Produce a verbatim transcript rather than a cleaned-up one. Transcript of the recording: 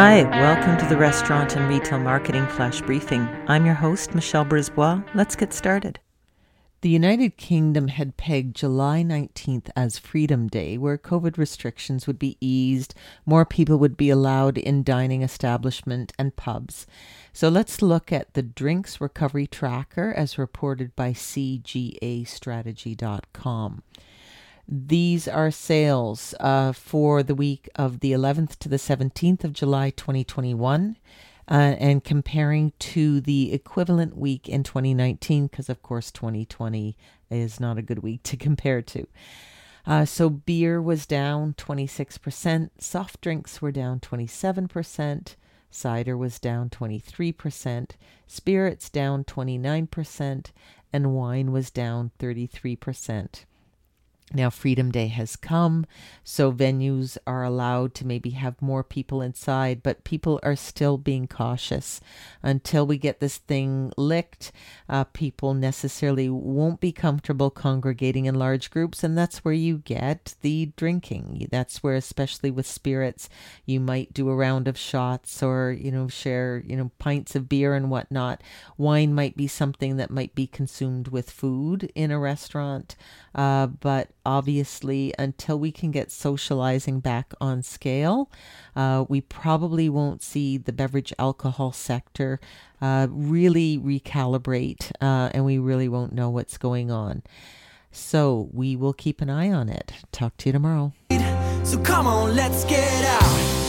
Hi, welcome to the Restaurant and Retail Marketing Flash Briefing. I'm your host, Michelle Brisbois. Let's get started. The United Kingdom had pegged July nineteenth as Freedom Day, where COVID restrictions would be eased, more people would be allowed in dining establishments and pubs. So let's look at the Drinks Recovery Tracker as reported by C G A Strategy dot com. These are sales uh, for the week of the eleventh to the seventeenth of July twenty twenty-one uh, and comparing to the equivalent week in twenty nineteen because, of course, twenty twenty is not a good week to compare to. Uh, so beer was down twenty-six percent, soft drinks were down twenty-seven percent, cider was down twenty-three percent, spirits down twenty-nine percent, and wine was down thirty-three percent. Now, Freedom Day has come, so venues are allowed to maybe have more people inside, but people are still being cautious. Until we get this thing licked, uh, people necessarily won't be comfortable congregating in large groups, and that's where you get the drinking. That's where, especially with spirits, you might do a round of shots or, you know, share, you know, pints of beer and whatnot. Wine might be something that might be consumed with food in a restaurant, uh, but obviously, until we can get socializing back on scale, uh, we probably won't see the beverage alcohol sector uh, really recalibrate, uh, and we really won't know what's going on. So we will keep an eye on it. Talk to you tomorrow. So come on, let's get out.